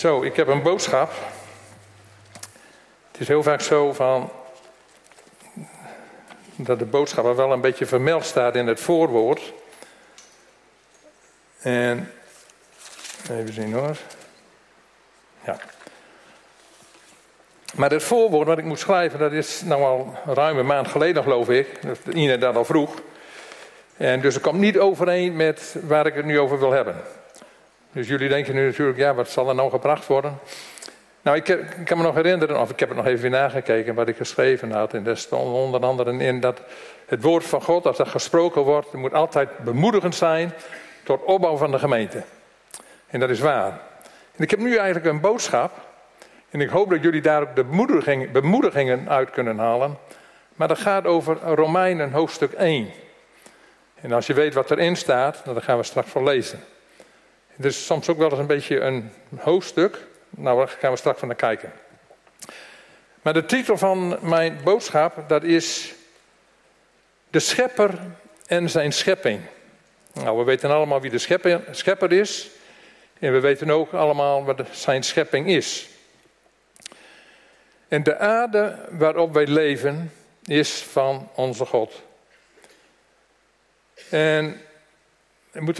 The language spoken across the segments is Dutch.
Zo, ik heb een boodschap. Het is heel vaak zo van dat de boodschap er wel een beetje vermeld staat in het voorwoord. En even zien hoor. Ja. Maar het voorwoord wat ik moet schrijven, dat is nou al ruim een maand geleden, geloof ik. Iedereen dat al vroeg. En dus het komt niet overeen met waar ik het nu over wil hebben. Dus jullie denken nu natuurlijk, ja, wat zal er nou gebracht worden? Nou, ik kan me nog herinneren, of ik heb het nog even weer nagekeken wat ik geschreven had. En daar stond onder andere in dat het woord van God, als dat gesproken wordt, moet altijd bemoedigend zijn tot opbouw van de gemeente. En dat is waar. En ik heb nu eigenlijk een boodschap. En ik hoop dat jullie daar ook de bemoedigingen uit kunnen halen. Maar dat gaat over Romeinen hoofdstuk 1. En als je weet wat erin staat, dan gaan we straks wel lezen. Het is soms ook wel eens een beetje een hoofdstuk. Nou, daar gaan we straks naar kijken. Maar de titel van mijn boodschap, dat is De Schepper en Zijn schepping. Nou, we weten allemaal wie de schepper is. En we weten ook allemaal wat zijn schepping is. En de aarde waarop wij leven is van onze God. En ik moest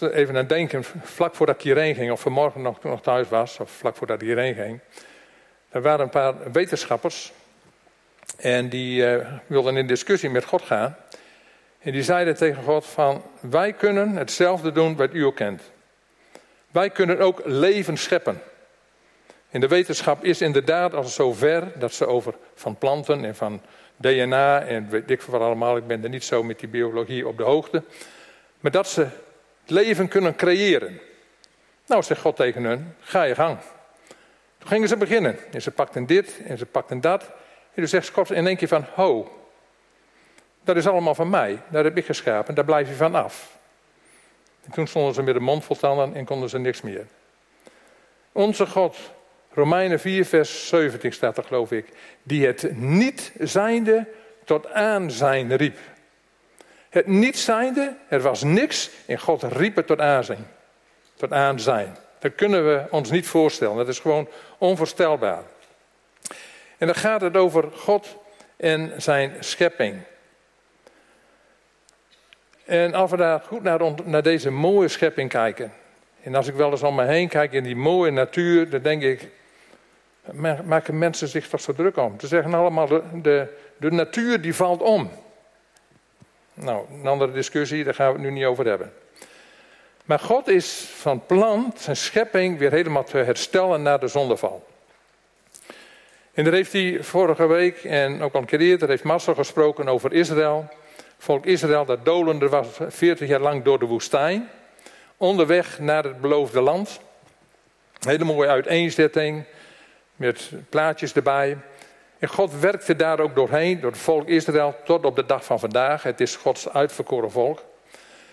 er even aan denken, vlak voordat ik hierheen ging, of vanmorgen nog thuis was, of vlak voordat ik hierheen ging. Er waren een paar wetenschappers en die wilden in discussie met God gaan. En die zeiden tegen God van, wij kunnen hetzelfde doen wat u ook kent. Wij kunnen ook leven scheppen. En de wetenschap is inderdaad al zover dat ze over van planten en van DNA en weet ik veel wat allemaal. Ik ben er niet zo met die biologie op de hoogte. Maar dat ze het leven kunnen creëren. Nou, zegt God tegen hen, ga je gang. Toen gingen ze beginnen. En ze pakten dit en ze pakten dat. En toen zegt God in één keer van, ho, dat is allemaal van mij. Dat heb ik geschapen, daar blijf je van af. En toen stonden ze met de mond vol tanden en konden ze niks meer. Onze God, Romeinen 4 vers 17 staat er geloof ik. Die het niet zijnde tot aan zijn riep. Het niet zijnde, er was niks en God riep het tot aanzijn. Tot aan zijn. Dat kunnen we ons niet voorstellen. Dat is gewoon onvoorstelbaar. En dan gaat het over God en zijn schepping. En als we daar goed naar deze mooie schepping kijken. En als ik wel eens om me heen kijk in die mooie natuur, dan denk ik, maken mensen zich toch zo druk om? Ze zeggen allemaal, de natuur die valt om. Nou, een andere discussie, daar gaan we het nu niet over hebben. Maar God is van plan zijn schepping weer helemaal te herstellen na de zondeval. En daar heeft hij vorige week, en ook al een keer eerder, heeft Marcel gesproken over Israël. Volk Israël dat dolende was 40 jaar lang door de woestijn. Onderweg naar het beloofde land. Een hele mooie uiteenzetting. Met plaatjes erbij. En God werkte daar ook doorheen. Door het volk Israël tot op de dag van vandaag. Het is Gods uitverkoren volk.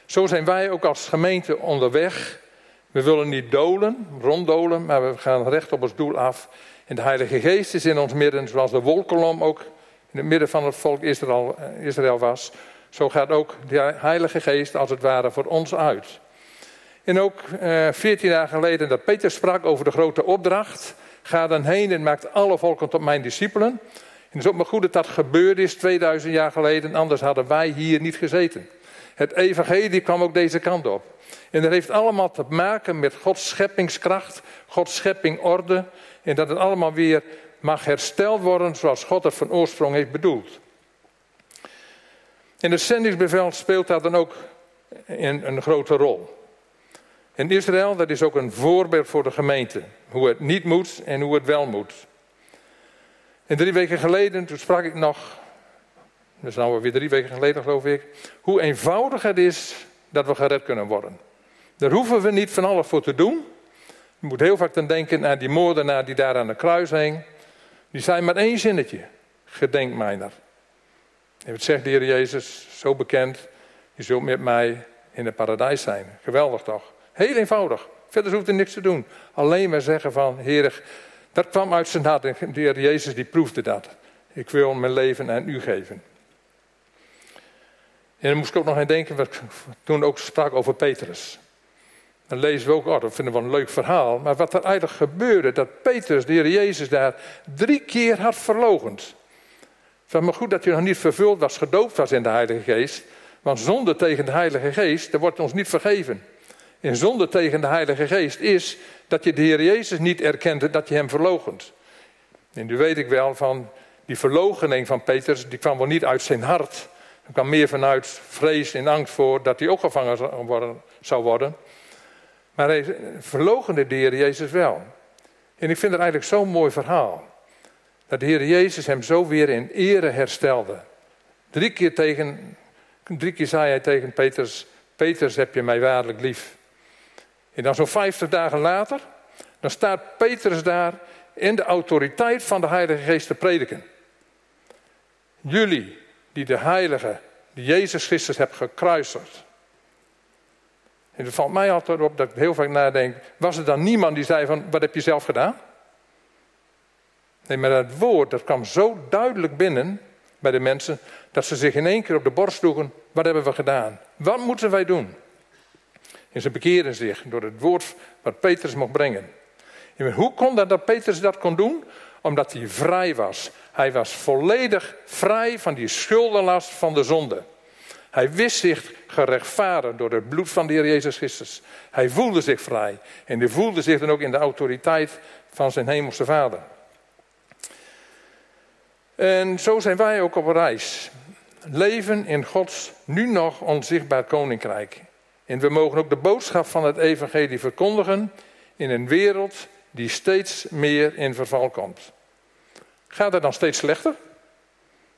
Zo zijn wij ook als gemeente onderweg. We willen niet ronddolen. Maar we gaan recht op ons doel af. En de Heilige Geest is in ons midden. Zoals de wolkolom ook in het midden van het volk Israël was. Zo gaat ook de Heilige Geest als het ware voor ons uit. En ook 14 jaar geleden dat Petrus sprak over de grote opdracht. Ga dan heen en maak alle volken tot mijn discipelen. En het is ook maar goed dat dat gebeurd is 2000 jaar geleden. Anders hadden wij hier niet gezeten. Het evangelie kwam ook deze kant op. En dat heeft allemaal te maken met Gods scheppingskracht. Gods scheppingorde. En dat het allemaal weer mag hersteld worden zoals God het van oorsprong heeft bedoeld. En het zendingsbevel speelt daar dan ook een grote rol. En Israël, dat is ook een voorbeeld voor de gemeente. Hoe het niet moet en hoe het wel moet. En 3 weken geleden, toen sprak ik nog. Dat is nou alweer 3 weken geleden geloof ik. Hoe eenvoudig het is dat we gered kunnen worden. Daar hoeven we niet van alles voor te doen. Je moet heel vaak dan denken aan die moordenaar die daar aan de kruis hing. Die zei maar één zinnetje. Gedenk mij naar. En wat zegt de Heer Jezus, zo bekend. Je zult met mij in het paradijs zijn. Geweldig toch? Heel eenvoudig. Verder hoeft er niks te doen. Alleen maar zeggen van, Heer, dat kwam uit zijn hart. En de Heer Jezus die proefde dat. Ik wil mijn leven aan u geven. En dan moest ik ook nog aan denken, wat ik toen ook sprak over Petrus. Dan lezen we ook, dat vinden we een leuk verhaal. Maar wat er eigenlijk gebeurde, dat Petrus, de Heer Jezus, daar 3 keer had verloochend. Van, maar goed dat u nog niet vervuld was, gedoopt was in de Heilige Geest. Want zonde tegen de Heilige Geest, dat wordt ons niet vergeven. En zonde tegen de Heilige Geest is dat je de Heer Jezus niet erkent en dat je hem verloochent. En nu weet ik wel van die verloochening van Petrus, die kwam wel niet uit zijn hart. Er kwam meer vanuit vrees en angst voor dat hij ook gevangen zou worden. Maar hij verloochende de Heer Jezus wel. En ik vind het eigenlijk zo'n mooi verhaal. Dat de Heer Jezus hem zo weer in ere herstelde. 3 keer zei hij tegen Petrus: Petrus, heb je mij waarlijk lief? En dan zo'n 50 dagen later, dan staat Petrus daar in de autoriteit van de Heilige Geest te prediken. Jullie die de Heilige, die Jezus Christus hebt gekruisigd. En het valt mij altijd op dat ik heel vaak nadenk, was er dan niemand die zei van, wat heb je zelf gedaan? Nee, maar dat woord dat kwam zo duidelijk binnen bij de mensen, dat ze zich in één keer op de borst sloegen, wat hebben we gedaan? Wat moeten wij doen? En ze bekeerden zich door het woord wat Petrus mocht brengen. En hoe kon dat Petrus dat kon doen? Omdat hij vrij was. Hij was volledig vrij van die schuldenlast van de zonde. Hij wist zich gerechtvaardigd door het bloed van de Heer Jezus Christus. Hij voelde zich vrij. En hij voelde zich dan ook in de autoriteit van zijn hemelse Vader. En zo zijn wij ook op reis. Leven in Gods nu nog onzichtbaar koninkrijk. En we mogen ook de boodschap van het evangelie verkondigen in een wereld die steeds meer in verval komt. Gaat het dan steeds slechter?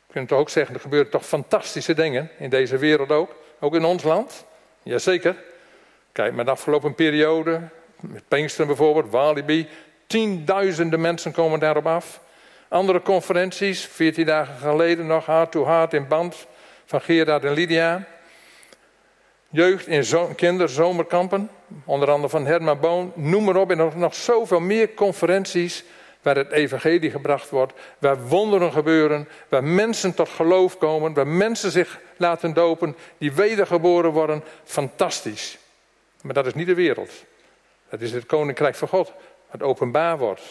We kunnen toch ook zeggen, er gebeuren toch fantastische dingen in deze wereld ook. Ook in ons land. Jazeker. Kijk, maar de afgelopen periode, met Pinksteren bijvoorbeeld, Walibi. 10.000 mensen komen daarop af. Andere conferenties, 14 dagen geleden nog, Heart to Heart in Band van Gerard en Lydia. Jeugd in kinderzomerkampen, onder andere van Herman Boon, noem maar op. En nog zoveel meer conferenties waar het evangelie gebracht wordt, waar wonderen gebeuren, waar mensen tot geloof komen, waar mensen zich laten dopen, die wedergeboren worden. Fantastisch. Maar dat is niet de wereld. Dat is het koninkrijk van God, wat openbaar wordt.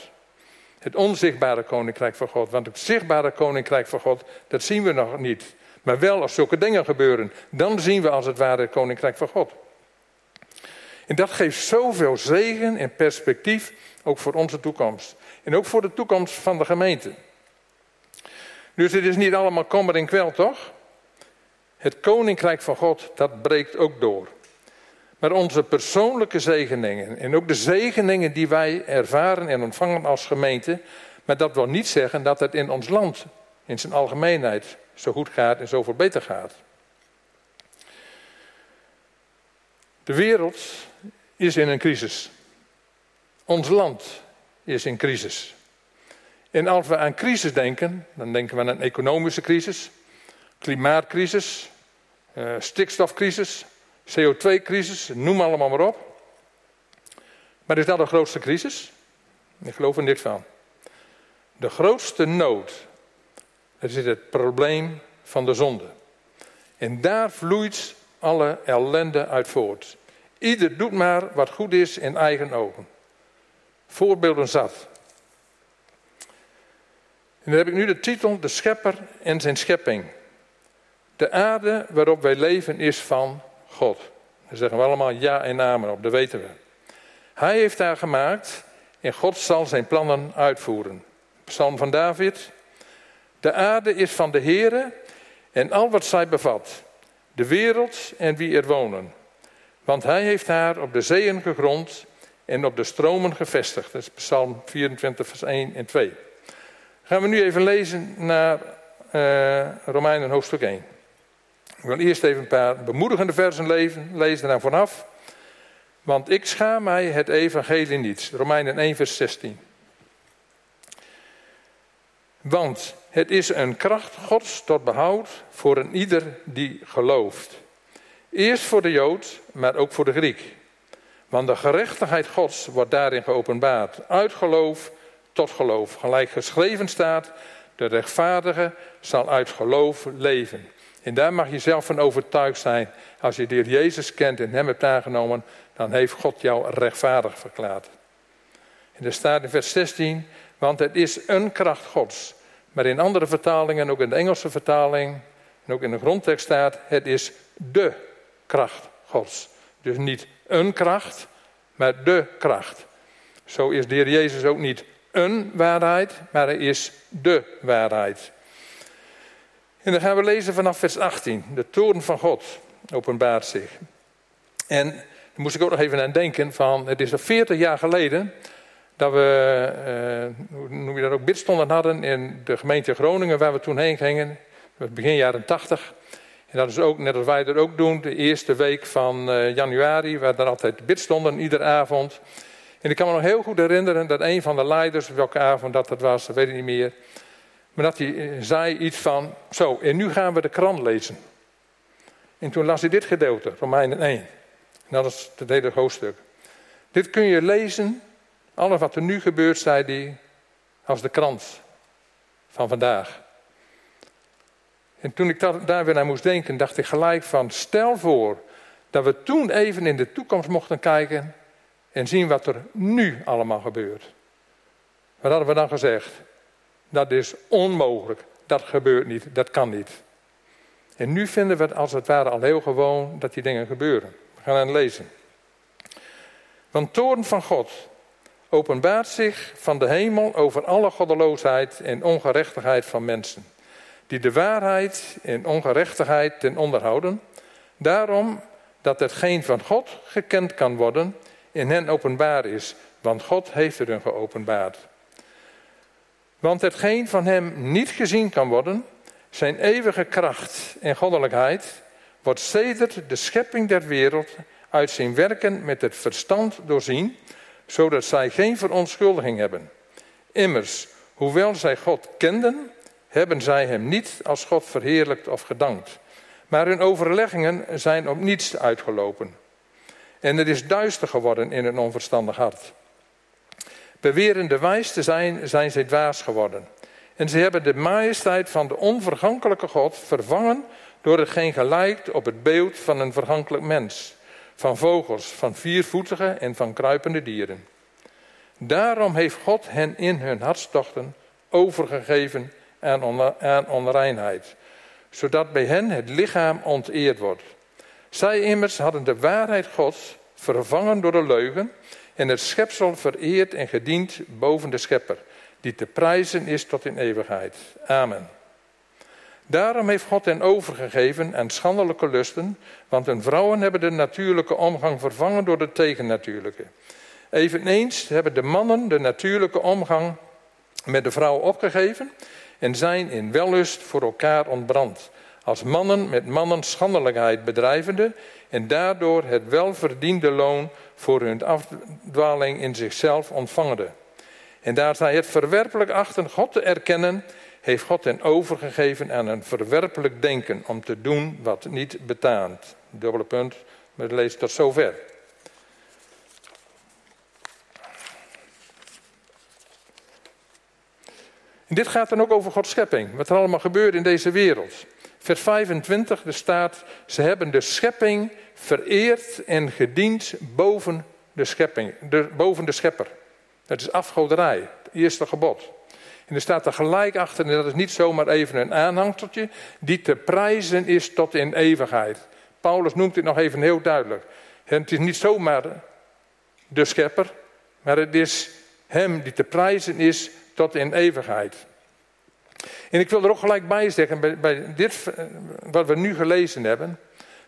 Het onzichtbare koninkrijk van God. Want het zichtbare koninkrijk van God, dat zien we nog niet. Maar wel als zulke dingen gebeuren, dan zien we als het ware het koninkrijk van God. En dat geeft zoveel zegen en perspectief, ook voor onze toekomst. En ook voor de toekomst van de gemeente. Dus het is niet allemaal kommer en kwel, toch? Het koninkrijk van God, dat breekt ook door. Maar onze persoonlijke zegeningen en ook de zegeningen die wij ervaren en ontvangen als gemeente, maar dat wil niet zeggen dat het in ons land, in zijn algemeenheid, zo goed gaat en zoveel beter gaat. De wereld is in een crisis. Ons land is in crisis. En als we aan crisis denken, dan denken we aan een economische crisis, klimaatcrisis, stikstofcrisis, CO2-crisis, noem allemaal maar op. Maar is dat de grootste crisis? Ik geloof er niks van. De grootste nood, dat is het probleem van de zonde. En daar vloeit alle ellende uit voort. Ieder doet maar wat goed is in eigen ogen. Voorbeelden zat. En dan heb ik nu de titel De Schepper en Zijn schepping. De aarde waarop wij leven is van God. Daar zeggen we allemaal ja en amen op, dat weten we. Hij heeft haar gemaakt en God zal zijn plannen uitvoeren. Psalm van David. De aarde is van de Heere en al wat zij bevat. De wereld en wie er wonen. Want hij heeft haar op de zeeën gegrond en op de stromen gevestigd. Dat is Psalm 24 vers 1 en 2. Gaan we nu even lezen naar Romeinen hoofdstuk 1. Ik wil eerst even een paar bemoedigende versen lezen daar vanaf. Want ik schaam mij het evangelie niet. Romeinen 1 vers 16. Want het is een kracht Gods tot behoud voor een ieder die gelooft. Eerst voor de Jood, maar ook voor de Griek. Want de gerechtigheid Gods wordt daarin geopenbaard. Uit geloof tot geloof. Gelijk geschreven staat, de rechtvaardige zal uit geloof leven. En daar mag je zelf van overtuigd zijn. Als je de Heer Jezus kent en hem hebt aangenomen, dan heeft God jou rechtvaardig verklaard. En er staat in vers 16, want het is een kracht Gods. Maar in andere vertalingen, ook in de Engelse vertaling, en ook in de grondtekst staat, het is de kracht Gods. Dus niet een kracht, maar de kracht. Zo is de Heer Jezus ook niet een waarheid, maar hij is de waarheid. En dan gaan we lezen vanaf vers 18. De toorn van God openbaart zich. En daar moest ik ook nog even aan denken. Van, het is al 40 jaar geleden dat we, bidstonden hadden in de gemeente Groningen, waar we toen heen gingen. Dat was begin jaren 80. En dat is ook, net als wij dat ook doen, de eerste week van januari, waar dan altijd bidstonden, iedere avond. En ik kan me nog heel goed herinneren dat een van de leiders, welke avond dat was, dat weet ik niet meer. Maar dat hij zei iets van, zo, en nu gaan we de krant lezen. En toen las hij dit gedeelte, Romeinen 1. En dat is het hele hoofdstuk. Dit kun je lezen, alles wat er nu gebeurt, zei hij, als de krant van vandaag. En toen ik daar weer naar moest denken, dacht ik gelijk van, stel voor dat we toen even in de toekomst mochten kijken en zien wat er nu allemaal gebeurt. Wat hadden we dan gezegd? Dat is onmogelijk, dat gebeurt niet, dat kan niet. En nu vinden we het als het ware al heel gewoon dat die dingen gebeuren. We gaan aan lezen. Want toorn van God openbaart zich van de hemel over alle goddeloosheid en ongerechtigheid van mensen, die de waarheid en ongerechtigheid ten onder houden, daarom dat hetgeen van God gekend kan worden in hen openbaar is, want God heeft het hun geopenbaard. Want hetgeen van hem niet gezien kan worden, zijn eeuwige kracht en goddelijkheid, wordt sedert de schepping der wereld uit zijn werken met het verstand doorzien, zodat zij geen verontschuldiging hebben. Immers, hoewel zij God kenden, hebben zij hem niet als God verheerlijkt of gedankt. Maar hun overleggingen zijn op niets uitgelopen. En het is duister geworden in hun onverstandig hart. Bewerende wijs te zijn, zijn zij dwaas geworden. En ze hebben de majesteit van de onvergankelijke God vervangen door hetgeen gelijkt op het beeld van een vergankelijk mens. Van vogels, van viervoetige en van kruipende dieren. Daarom heeft God hen in hun hartstochten overgegeven aan onreinheid. Zodat bij hen het lichaam onteerd wordt. Zij immers hadden de waarheid Gods vervangen door de leugen en het schepsel vereerd en gediend boven de schepper, die te prijzen is tot in eeuwigheid. Amen. Daarom heeft God hen overgegeven aan schandelijke lusten, want hun vrouwen hebben de natuurlijke omgang vervangen door de tegennatuurlijke. Eveneens hebben de mannen de natuurlijke omgang met de vrouw opgegeven en zijn in wellust voor elkaar ontbrand, als mannen met mannen schandelijkheid bedrijvende en daardoor het welverdiende loon voor hun afdwaling in zichzelf ontvangende. En daar zij het verwerpelijk achten God te erkennen, heeft God hen overgegeven aan een verwerpelijk denken om te doen wat niet betaamt. Dubbele punt, maar ik lees tot zover. En dit gaat dan ook over Gods schepping, wat er allemaal gebeurt in deze wereld. Vers 25, er staat, ze hebben de schepping vereerd en gediend boven de schepping, boven de schepper. Dat is afgoderij, het eerste gebod. En er staat er gelijk achter, en dat is niet zomaar even een aanhangseltje, die te prijzen is tot in eeuwigheid. Paulus noemt dit nog even heel duidelijk. En het is niet zomaar de schepper, maar het is hem die te prijzen is tot in eeuwigheid. En ik wil er ook gelijk bij zeggen, bij dit wat we nu gelezen hebben,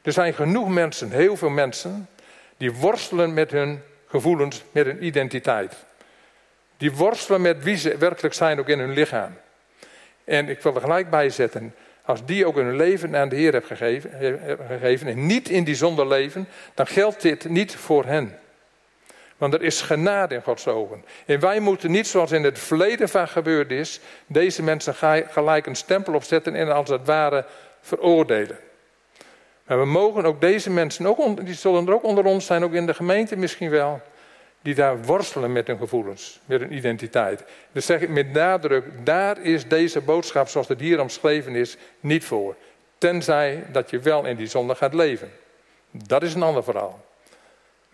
er zijn genoeg mensen, heel veel mensen, die worstelen met hun gevoelens, met hun identiteit. Die worstelen met wie ze werkelijk zijn, ook in hun lichaam. En ik wil er gelijk bij zetten, als die ook hun leven aan de Heer hebben gegeven en niet in die zonde leven, dan geldt dit niet voor hen. Want er is genade in Gods ogen. En wij moeten niet, zoals in het verleden vaak gebeurd is, deze mensen gelijk een stempel opzetten en als het ware veroordelen. Maar we mogen ook deze mensen, die zullen er ook onder ons zijn, ook in de gemeente misschien wel, die daar worstelen met hun gevoelens, met hun identiteit. Dus zeg ik met nadruk, daar is deze boodschap zoals het hier omschreven is, niet voor. Tenzij dat je wel in die zonde gaat leven. Dat is een ander verhaal.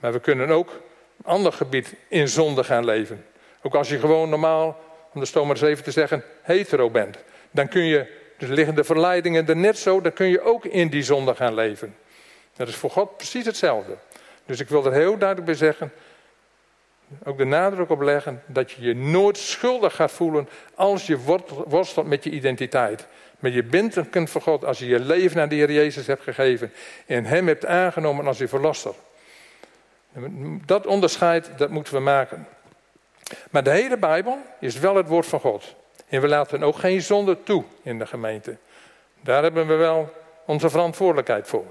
Maar we kunnen ook een ander gebied in zonde gaan leven. Ook als je gewoon normaal, om de stoom maar eens even te zeggen, hetero bent. Dan kun je, dus liggen de verleidingen er net zo, dan kun je ook in die zonde gaan leven. Dat is voor God precies hetzelfde. Dus ik wil er heel duidelijk bij zeggen, ook de nadruk op leggen, dat je je nooit schuldig gaat voelen als je worstelt met je identiteit. Maar je bent een kind van God als je je leven aan de Heer Jezus hebt gegeven en hem hebt aangenomen als je verlosser. Dat onderscheid, dat moeten we maken. Maar de hele Bijbel is wel het woord van God. En we laten ook geen zonde toe in de gemeente. Daar hebben we wel onze verantwoordelijkheid voor.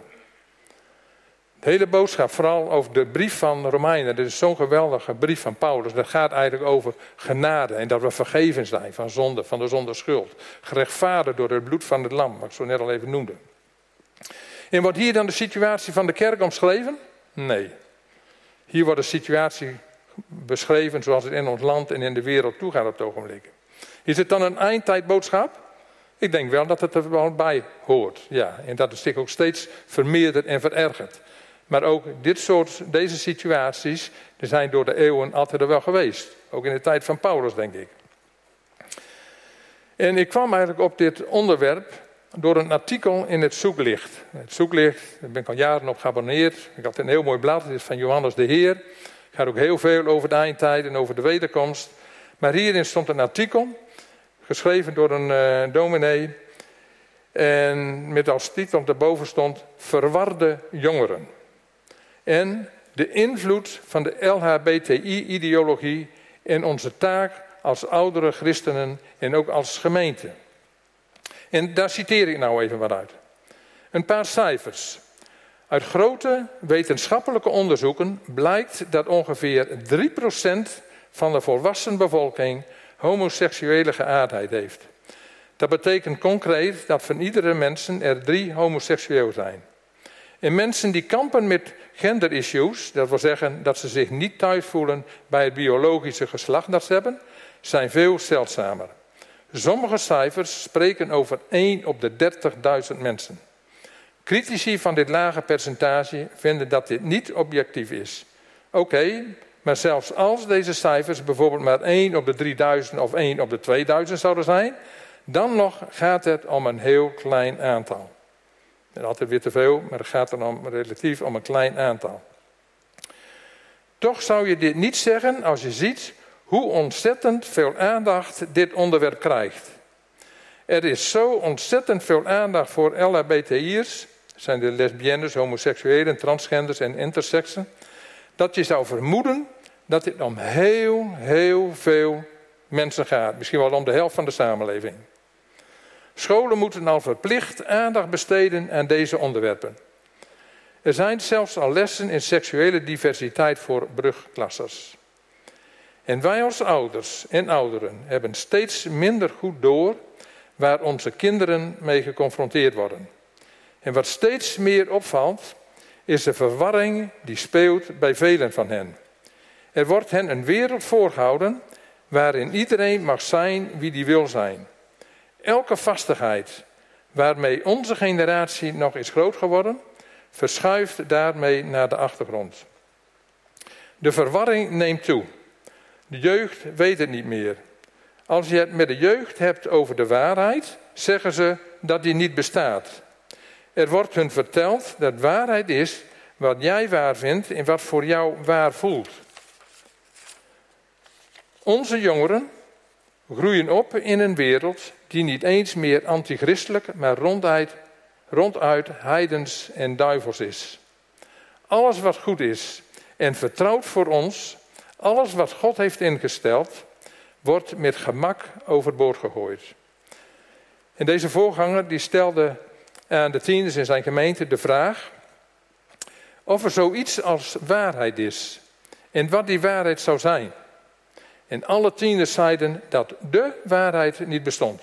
De hele boodschap, vooral over de brief van Romeinen. Dit is zo'n geweldige brief van Paulus. Dat gaat eigenlijk over genade en dat we vergeven zijn van zonde, van de zondeschuld. Gerechtvaardigd door het bloed van het lam, wat ik zo net al even noemde. En wordt hier dan de situatie van de kerk omschreven? Nee. Hier wordt de situatie beschreven zoals het in ons land en in de wereld toegaat op het ogenblik. Is het dan een eindtijdboodschap? Ik denk wel dat het er wel bij hoort. Ja, en dat het zich ook steeds vermeerdert en verergert. Maar ook deze situaties, die zijn door de eeuwen altijd er wel geweest. Ook in de tijd van Paulus, denk ik. En ik kwam eigenlijk op dit onderwerp door een artikel in het Zoeklicht. Het Zoeklicht, daar ben ik al jaren op geabonneerd. Ik had een heel mooi blad, dit is van Johannes de Heer. Het gaat ook heel veel over de eindtijd en over de wederkomst. Maar hierin stond een artikel, geschreven door een dominee. En met als titel daarboven stond, verwarde jongeren. En de invloed van de LHBTI-ideologie in onze taak als oudere christenen en ook als gemeente. En daar citeer ik nou even wat uit. Een paar cijfers. Uit grote wetenschappelijke onderzoeken blijkt dat ongeveer 3% van de volwassen bevolking homoseksuele geaardheid heeft. Dat betekent concreet dat van iedere mensen er 3 homoseksueel zijn. En mensen die kampen met genderissues, dat wil zeggen dat ze zich niet thuis voelen bij het biologische geslacht dat ze hebben, zijn veel zeldzamer. Sommige cijfers spreken over 1 op de 30.000 mensen. Critici van dit lage percentage vinden dat dit niet objectief is. Oké, maar zelfs als deze cijfers bijvoorbeeld maar 1 op de 3.000 of 1 op de 2.000 zouden zijn, dan nog gaat het om een heel klein aantal. Altijd weer te veel, maar het gaat dan relatief om een klein aantal. Toch zou je dit niet zeggen als je ziet hoe ontzettend veel aandacht dit onderwerp krijgt. Er is zo ontzettend veel aandacht voor LHBTI'ers, zijn de lesbiennes, homoseksuelen, transgenders en intersexen, dat je zou vermoeden dat dit om heel, heel veel mensen gaat. Misschien wel om de helft van de samenleving. Scholen moeten al verplicht aandacht besteden aan deze onderwerpen. Er zijn zelfs al lessen in seksuele diversiteit voor brugklassers. En wij als ouders en ouderen hebben steeds minder goed door waar onze kinderen mee geconfronteerd worden. En wat steeds meer opvalt, is de verwarring die speelt bij velen van hen. Er wordt hen een wereld voorgehouden waarin iedereen mag zijn wie die wil zijn. Elke vastigheid waarmee onze generatie nog is groot geworden, verschuift daarmee naar de achtergrond. De verwarring neemt toe. De jeugd weet het niet meer. Als je het met de jeugd hebt over de waarheid, zeggen ze dat die niet bestaat. Er wordt hun verteld dat waarheid is wat jij waar vindt en wat voor jou waar voelt. Onze jongeren groeien op in een wereld die niet eens meer antichristelijk, maar ronduit heidens en duivels is. Alles wat goed is en vertrouwd voor ons, alles wat God heeft ingesteld, wordt met gemak overboord gegooid. En deze voorganger die stelde aan de tieners in zijn gemeente de vraag of er zoiets als waarheid is en wat die waarheid zou zijn. En alle tieners zeiden dat de waarheid niet bestond.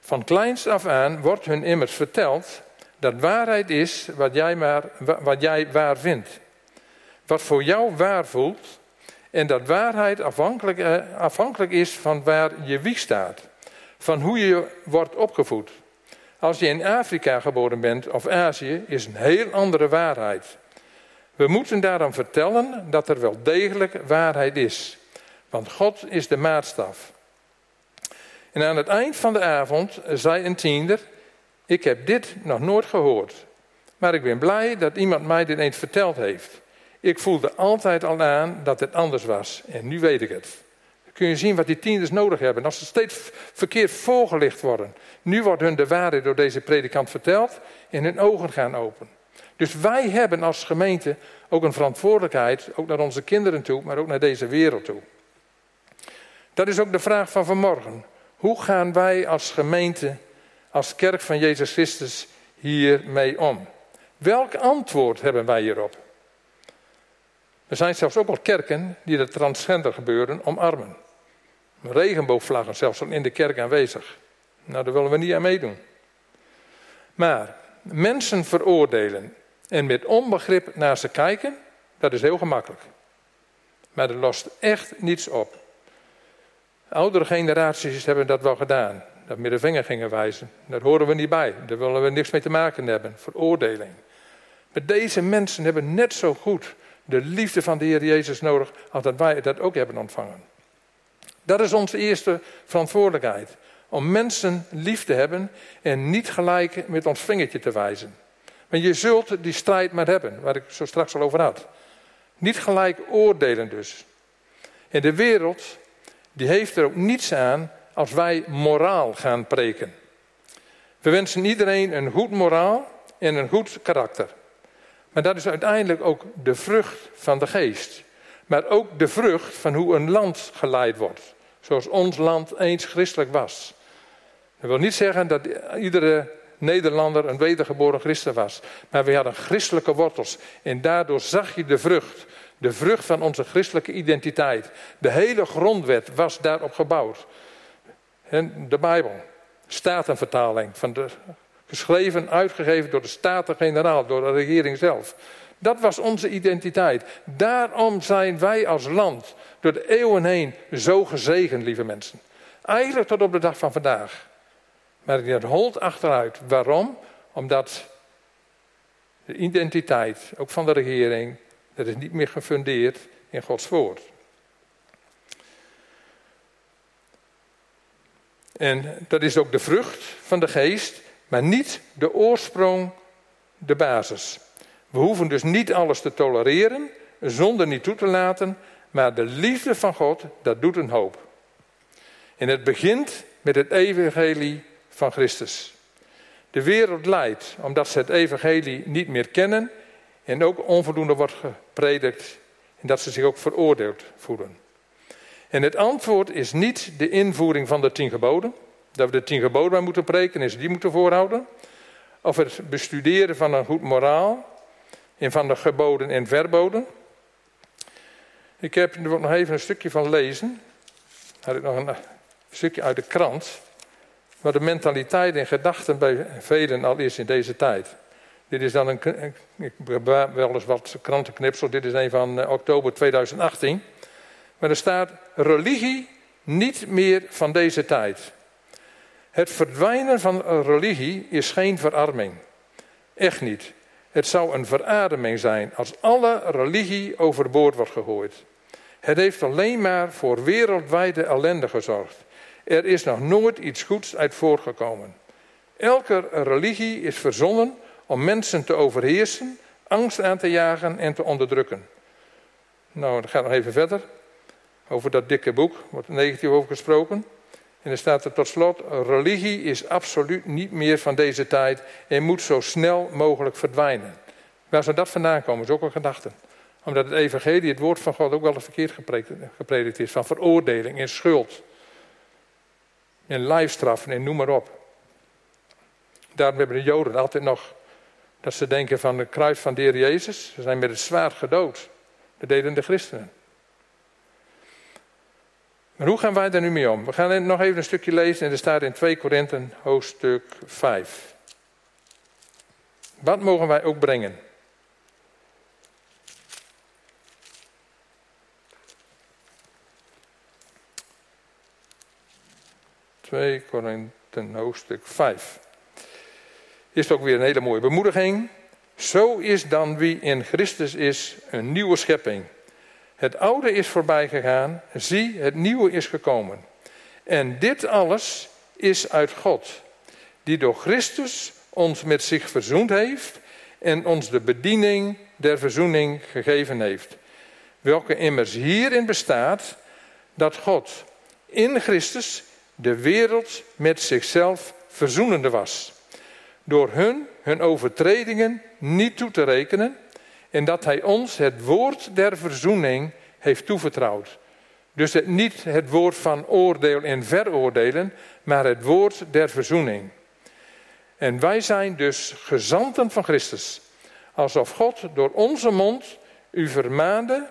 Van kleins af aan wordt hun immers verteld dat waarheid is wat jij waar vindt. Wat voor jou waar voelt en dat waarheid afhankelijk is van waar je wieg staat. Van hoe je wordt opgevoed. Als je in Afrika geboren bent of Azië, is een heel andere waarheid. We moeten daarom vertellen dat er wel degelijk waarheid is. Want God is de maatstaf. En aan het eind van de avond zei een tiender: ik heb dit nog nooit gehoord. Maar ik ben blij dat iemand mij dit eens verteld heeft. Ik voelde altijd al aan dat het anders was. En nu weet ik het. Dan kun je zien wat die tienders nodig hebben. Als ze steeds verkeerd voorgelicht worden. Nu wordt hun de waarheid door deze predikant verteld. En hun ogen gaan open. Dus wij hebben als gemeente ook een verantwoordelijkheid. Ook naar onze kinderen toe. Maar ook naar deze wereld toe. Dat is ook de vraag van vanmorgen. Hoe gaan wij als gemeente, als kerk van Jezus Christus, hiermee om? Welk antwoord hebben wij hierop? Er zijn zelfs ook al kerken die het transgender gebeuren omarmen. Regenboogvlaggen zelfs in de kerk aanwezig. Nou, daar willen we niet aan meedoen. Maar mensen veroordelen en met onbegrip naar ze kijken, dat is heel gemakkelijk. Maar dat lost echt niets op. Oudere generaties hebben dat wel gedaan. Dat met de vinger gingen wijzen. Daar horen we niet bij. Daar willen we niks mee te maken hebben. Veroordeling. Maar deze mensen hebben net zo goed de liefde van de Heer Jezus nodig, als dat wij dat ook hebben ontvangen. Dat is onze eerste verantwoordelijkheid. Om mensen lief te hebben en niet gelijk met ons vingertje te wijzen. Want je zult die strijd maar hebben, waar ik zo straks al over had. Niet gelijk oordelen dus. En de wereld, die heeft er ook niets aan als wij moraal gaan preken. We wensen iedereen een goed moraal en een goed karakter. Maar dat is uiteindelijk ook de vrucht van de geest. Maar ook de vrucht van hoe een land geleid wordt. Zoals ons land eens christelijk was. Dat wil niet zeggen dat iedere Nederlander een wedergeboren christen was. Maar we hadden christelijke wortels. En daardoor zag je de vrucht. De vrucht van onze christelijke identiteit. De hele grondwet was daarop gebouwd. En de Bijbel. Statenvertaling van de... geschreven, uitgegeven door de Staten-Generaal, door de regering zelf. Dat was onze identiteit. Daarom zijn wij als land door de eeuwen heen zo gezegend, lieve mensen. Eigenlijk tot op de dag van vandaag. Maar dat holt achteruit. Waarom? Omdat de identiteit, ook van de regering, dat is niet meer gefundeerd in Gods woord. En dat is ook de vrucht van de geest, maar niet de oorsprong, de basis. We hoeven dus niet alles te tolereren, zonder niet toe te laten. Maar de liefde van God, dat doet een hoop. En het begint met het evangelie van Christus. De wereld lijdt omdat ze het evangelie niet meer kennen. En ook onvoldoende wordt gepredikt. En dat ze zich ook veroordeeld voelen. En het antwoord is niet de invoering van de 10 geboden. Dat we de 10 geboden bij moeten preken en ze die moeten voorhouden. Of het bestuderen van een goed moraal. En van de geboden en verboden. Ik heb er nog even een stukje van lezen. Had ik nog een stukje uit de krant. Wat de mentaliteit en gedachten bij velen al is in deze tijd. Dit is dan een... Ik bewaar wel eens wat krantenknipsel. Dit is een van oktober 2018. Maar er staat: religie niet meer van deze tijd. Het verdwijnen van religie is geen verarming. Echt niet. Het zou een verademing zijn als alle religie overboord wordt gegooid. Het heeft alleen maar voor wereldwijde ellende gezorgd. Er is nog nooit iets goeds uit voortgekomen. Elke religie is verzonnen om mensen te overheersen, angst aan te jagen en te onderdrukken. Nou, dat gaat nog even verder. Over dat dikke boek wordt negatief over gesproken. En er staat er tot slot: religie is absoluut niet meer van deze tijd en moet zo snel mogelijk verdwijnen. Waar zou dat vandaan komen, is ook een gedachte. Omdat het evangelie, het woord van God, ook wel verkeerd gepredikt is. Van veroordeling en schuld. En lijfstraffen en noem maar op. Daarom hebben de Joden altijd nog dat ze denken van het kruis van de Heer Jezus. Ze zijn met het zwaard gedood. Dat deden de christenen. Maar hoe gaan wij daar nu mee om? We gaan nog even een stukje lezen en er staat in 2 Korinthe hoofdstuk 5. Wat mogen wij ook brengen? is ook weer een hele mooie bemoediging. Zo is dan wie in Christus is een nieuwe schepping. Het oude is voorbij gegaan, zie, het nieuwe is gekomen. En dit alles is uit God, die door Christus ons met zich verzoend heeft en ons de bediening der verzoening gegeven heeft. Welke immers hierin bestaat dat God in Christus de wereld met zichzelf verzoenende was. Door hun overtredingen niet toe te rekenen en dat hij ons het woord der verzoening heeft toevertrouwd. Dus niet het woord van oordeel en veroordelen, maar het woord der verzoening. En wij zijn dus gezanten van Christus, alsof God door onze mond u vermaande.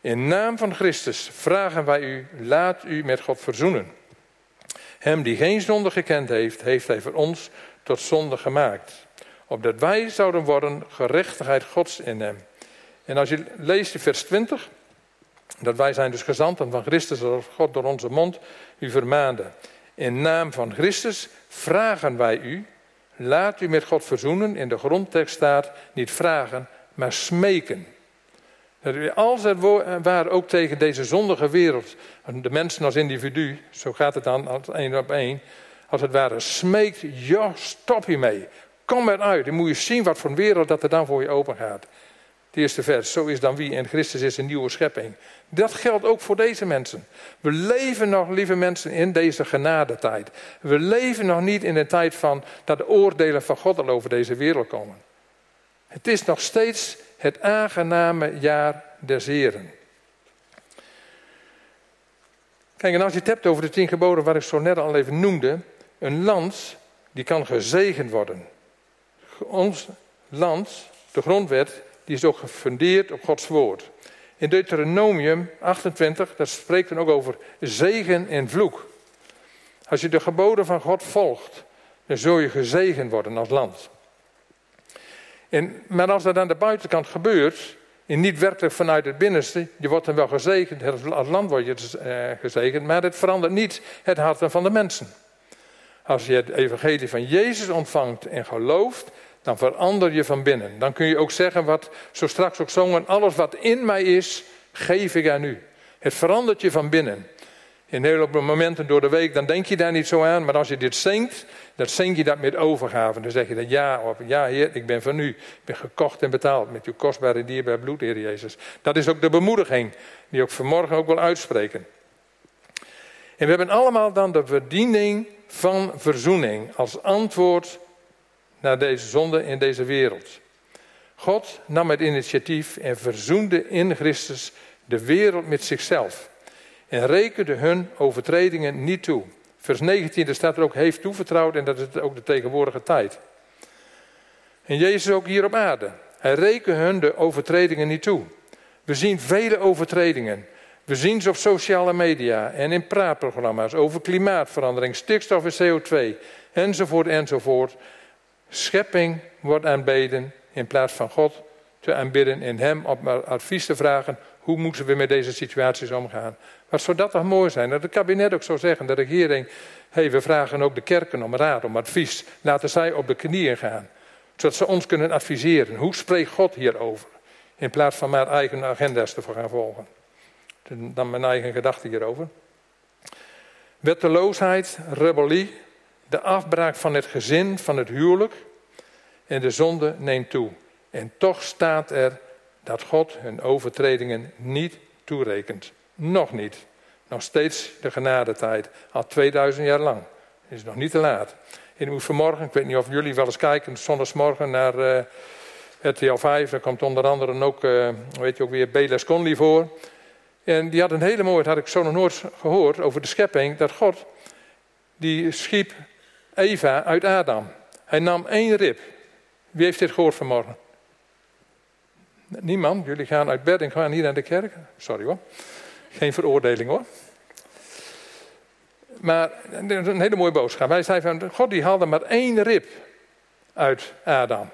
In naam van Christus vragen wij u, laat u met God verzoenen. Hem die geen zonde gekend heeft, heeft hij voor ons tot zonde gemaakt. Opdat wij zouden worden gerechtigheid Gods in hem. En als je leest in vers 20, dat wij zijn dus gezanten van Christus, alsof God door onze mond u vermaande. In naam van Christus vragen wij u, laat u met God verzoenen. In de grondtekst staat niet vragen, maar smeken. Dat u als het ware ook tegen deze zondige wereld, de mensen als individu, zo gaat het dan, één op één, als het ware smeekt, ja, stop hiermee. Kom eruit, dan moet je zien wat voor een wereld dat er dan voor je open gaat. Het eerste vers, zo is dan wie in Christus is een nieuwe schepping. Dat geldt ook voor deze mensen. We leven nog, lieve mensen, in deze genadetijd. We leven nog niet in een tijd van dat de oordelen van God al over deze wereld komen. Het is nog steeds het aangename jaar des Heren. Kijk, en als je het hebt over de 10 geboden waar ik zo net al even noemde. Een land, die kan gezegend worden. Ons land, de grondwet, die is ook gefundeerd op Gods woord. In Deuteronomium 28, dat spreekt dan ook over zegen en vloek. Als je de geboden van God volgt, dan zul je gezegend worden als land. Maar als dat aan de buitenkant gebeurt, en niet werkelijk vanuit het binnenste, je wordt dan wel gezegend, als land word je gezegend, maar het verandert niet het hart van de mensen. Als je het evangelie van Jezus ontvangt en gelooft, dan verander je van binnen. Dan kun je ook zeggen wat zo straks ook zongen, alles wat in mij is, geef ik aan u. Het verandert je van binnen. In heel veel momenten door de week, dan denk je daar niet zo aan. Maar als je dit zingt, dan zing je dat met overgave. Dan zeg je dat ja, of ja Heer, ik ben van u. Ik ben gekocht en betaald met uw kostbare dierbare bloed, Heer Jezus. Dat is ook de bemoediging die ik vanmorgen ook wil uitspreken. En we hebben allemaal dan de bediening van verzoening als antwoord naar deze zonde in deze wereld. God nam het initiatief en verzoende in Christus de wereld met zichzelf. En rekende hun overtredingen niet toe. Vers 19, daar staat er ook, heeft toevertrouwd, en dat is ook de tegenwoordige tijd. En Jezus ook hier op aarde. Hij rekende hun de overtredingen niet toe. We zien vele overtredingen. We zien ze op sociale media en in praatprogramma's over klimaatverandering, stikstof en CO2, enzovoort, enzovoort. Schepping wordt aanbeden in plaats van God te aanbidden en hem op advies te vragen. Hoe moeten we met deze situaties omgaan? Wat zou dat toch mooi zijn? Dat het kabinet ook zou zeggen, de regering, we vragen ook de kerken om raad, om advies. Laten zij op de knieën gaan, zodat ze ons kunnen adviseren. Hoe spreekt God hierover? In plaats van maar eigen agenda's te gaan volgen. Dan mijn eigen gedachten hierover. Wetteloosheid, rebellie, de afbraak van het gezin, van het huwelijk. En de zonde neemt toe. En toch staat er dat God hun overtredingen niet toerekent. Nog niet. Nog steeds de genadetijd. Al 2000 jaar lang. Het is nog niet te laat. En u vanmorgen, ik weet niet of jullie wel eens kijken, zondagsmorgen naar RTL 5. Daar komt onder andere ook, weet je ook weer, Bela Sconly voor. En die had een hele mooie, dat had ik zo nog nooit gehoord, over de schepping. Dat God, die schiep Eva uit Adam. Hij nam 1 rib. Wie heeft dit gehoord vanmorgen? Niemand, jullie gaan uit bed en gaan hier naar de kerk. Sorry hoor, geen veroordeling hoor. Maar een hele mooie boodschap. Hij zei van, God die haalde maar 1 rib uit Adam.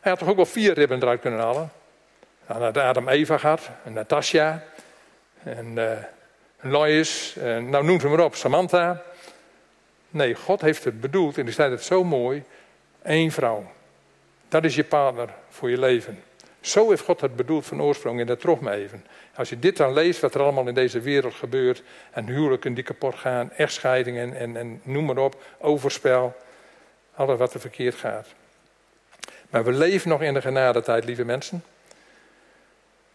Hij had toch ook wel 4 ribben eruit kunnen halen. Hij had Adam Eva gehad, en Natasha, en Lois, en, nou noem ze maar op, Samantha. Nee, God heeft het bedoeld en die zei het zo mooi. Eén vrouw. Dat is je partner voor je leven. Zo heeft God het bedoeld van oorsprong en dat trof me even. Als je dit dan leest, wat er allemaal in deze wereld gebeurt. En huwelijken die kapot gaan, echtscheidingen en noem maar op. Overspel. Alles wat er verkeerd gaat. Maar we leven nog in de genadetijd, lieve mensen.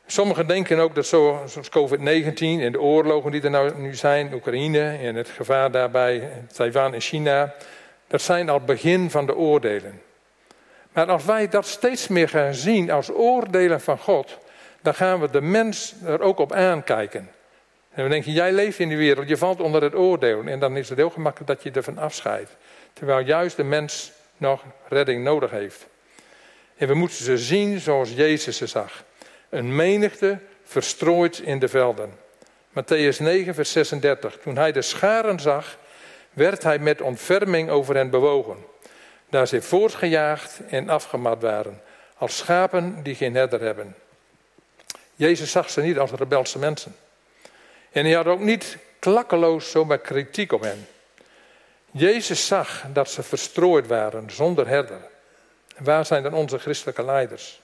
Sommigen denken ook dat zoals COVID-19 en de oorlogen die er nu zijn, Oekraïne en het gevaar daarbij, Taiwan en China, dat zijn al begin van de oordelen. Maar als wij dat steeds meer gaan zien als oordelen van God, dan gaan we de mens er ook op aankijken. En we denken, jij leeft in die wereld, je valt onder het oordeel. En dan is het heel gemakkelijk dat je ervan afscheidt. Terwijl juist de mens nog redding nodig heeft. En we moeten ze zien zoals Jezus ze zag. Een menigte verstrooid in de velden. Mattheüs 9, vers 36. Toen hij de scharen zag, werd hij met ontferming over hen bewogen. Daar zij voortgejaagd en afgemat waren. Als schapen die geen herder hebben. Jezus zag ze niet als rebelse mensen. En hij had ook niet klakkeloos zomaar kritiek op hen. Jezus zag dat ze verstrooid waren zonder herder. En waar zijn dan onze christelijke leiders?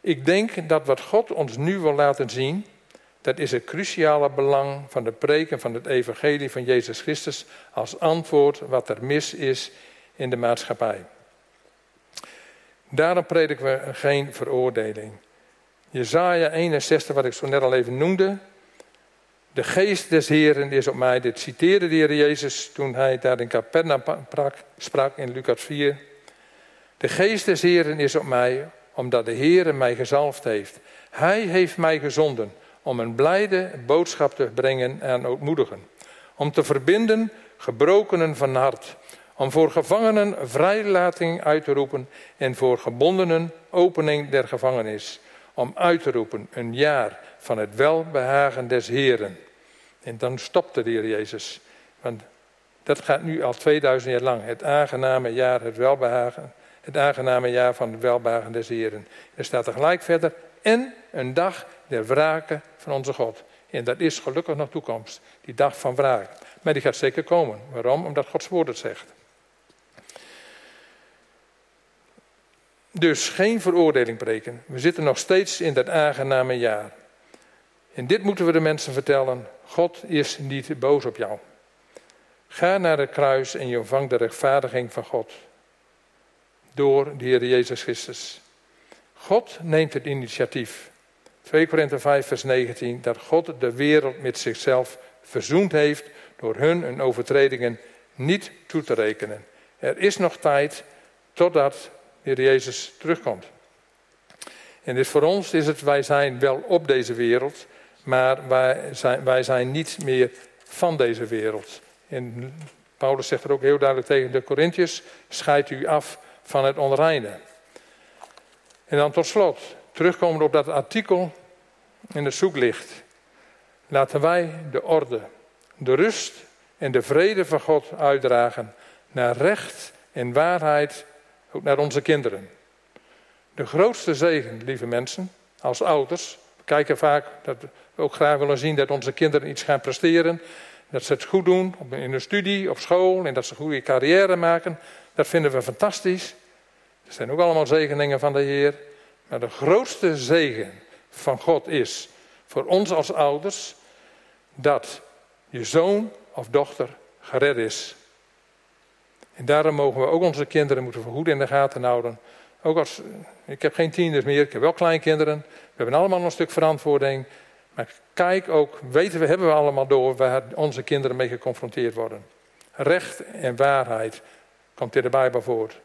Ik denk dat wat God ons nu wil laten zien, dat is het cruciale belang van de preken van het evangelie van Jezus Christus als antwoord wat er mis is in de maatschappij. Daarom prediken we geen veroordeling. Jesaja 61, wat ik zo net al even noemde. De geest des Heeren is op mij. Dit citeerde de Heer Jezus toen hij daar in Capernaum sprak in Lucas 4. De geest des Heeren is op mij, omdat de Heere mij gezalfd heeft. Hij heeft mij gezonden om een blijde boodschap te brengen aan ootmoedigen. Om te verbinden gebrokenen van hart. Om voor gevangenen vrijlating uit te roepen. En voor gebondenen opening der gevangenis. Om uit te roepen een jaar van het welbehagen des Heeren. En dan stopte de Heer Jezus. Want dat gaat nu al 2000 jaar lang. Het aangename jaar, het welbehagen. Het aangename jaar van de welbehagen des Heeren. Er staat tegelijk verder. En een dag der wrake van onze God. En dat is gelukkig nog toekomst. Die dag van wraak. Maar die gaat zeker komen. Waarom? Omdat Gods woord het zegt. Dus geen veroordeling preken. We zitten nog steeds in dat aangename jaar. En dit moeten we de mensen vertellen. God is niet boos op jou. Ga naar het kruis en je ontvangt de rechtvaardiging van God. Door de Heer Jezus Christus. God neemt het initiatief. 2 Korinther 5 vers 19. Dat God de wereld met zichzelf verzoend heeft. Door hun hun overtredingen niet toe te rekenen. Er is nog tijd totdat de Heer Jezus terugkomt. En dus voor ons is het, wij zijn wel op deze wereld. Maar wij zijn niet meer van deze wereld. En Paulus zegt er ook heel duidelijk tegen de Korinthiërs. Scheid u af van het onreine. En dan tot slot, terugkomend op dat artikel in het zoeklicht. Laten wij de orde, de rust en de vrede van God uitdragen naar recht en waarheid, ook naar onze kinderen. De grootste zegen, lieve mensen, als ouders. We kijken vaak dat we ook graag willen zien dat onze kinderen iets gaan presteren. Dat ze het goed doen in hun studie, op school en dat ze een goede carrière maken. Dat vinden we fantastisch. Er zijn ook allemaal zegeningen van de Heer. Maar de grootste zegen van God is voor ons als ouders dat je zoon of dochter gered is. En daarom mogen we ook onze kinderen moeten we goed in de gaten houden. Ook als, ik heb geen tieners meer, ik heb wel kleinkinderen. We hebben allemaal een stuk verantwoording. Maar kijk ook, weten we, hebben we allemaal door waar onze kinderen mee geconfronteerd worden. Recht en waarheid komt in de Bijbel voort.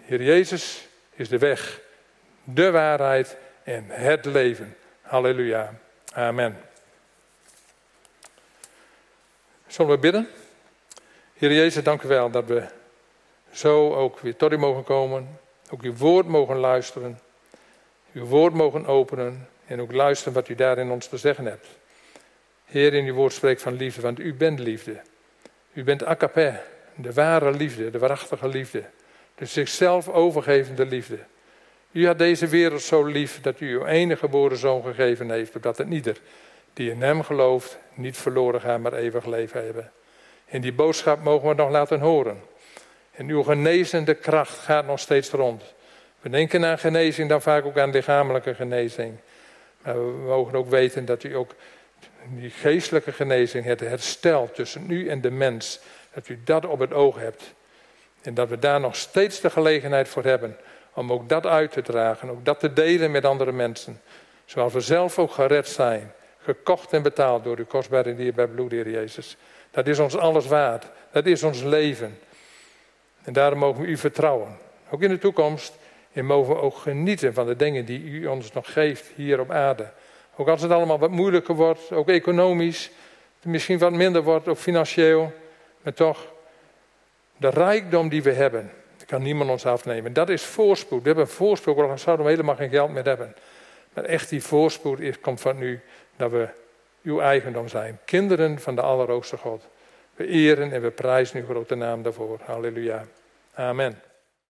Heer Jezus is de weg, de waarheid en het leven. Halleluja. Amen. Zullen we bidden? Heer Jezus, dank u wel dat we zo ook weer tot u mogen komen. Ook uw woord mogen luisteren. Uw woord mogen openen. En ook luisteren wat u daarin ons te zeggen hebt. Heer, in uw woord spreekt van liefde, want u bent liefde. U bent agape, de ware liefde, de waarachtige liefde. De zichzelf overgevende liefde. U had deze wereld zo lief dat u uw enige geboren zoon gegeven heeft. Opdat het ieder die in hem gelooft niet verloren gaat, maar eeuwig leven hebben. En die boodschap mogen we nog laten horen. En uw genezende kracht gaat nog steeds rond. We denken aan genezing, dan vaak ook aan lichamelijke genezing. Maar we mogen ook weten dat u ook die geestelijke genezing, het herstel tussen u en de mens, dat u dat op het oog hebt. En dat we daar nog steeds de gelegenheid voor hebben om ook dat uit te dragen, ook dat te delen met andere mensen. Zoals we zelf ook gered zijn, gekocht en betaald door uw kostbare en dierbare bloed, Heer Jezus. Dat is ons alles waard, dat is ons leven. En daarom mogen we u vertrouwen, ook in de toekomst. En mogen we ook genieten van de dingen die u ons nog geeft hier op aarde. Ook als het allemaal wat moeilijker wordt, ook economisch, misschien wat minder wordt, ook financieel. Maar toch, de rijkdom die we hebben, kan niemand ons afnemen. Dat is voorspoed. We hebben voorspoed, al zouden we helemaal geen geld meer hebben. Maar echt die voorspoed komt van u, dat we uw eigendom zijn. Kinderen van de Allerhoogste God. We eren en we prijzen uw grote naam daarvoor. Halleluja. Amen.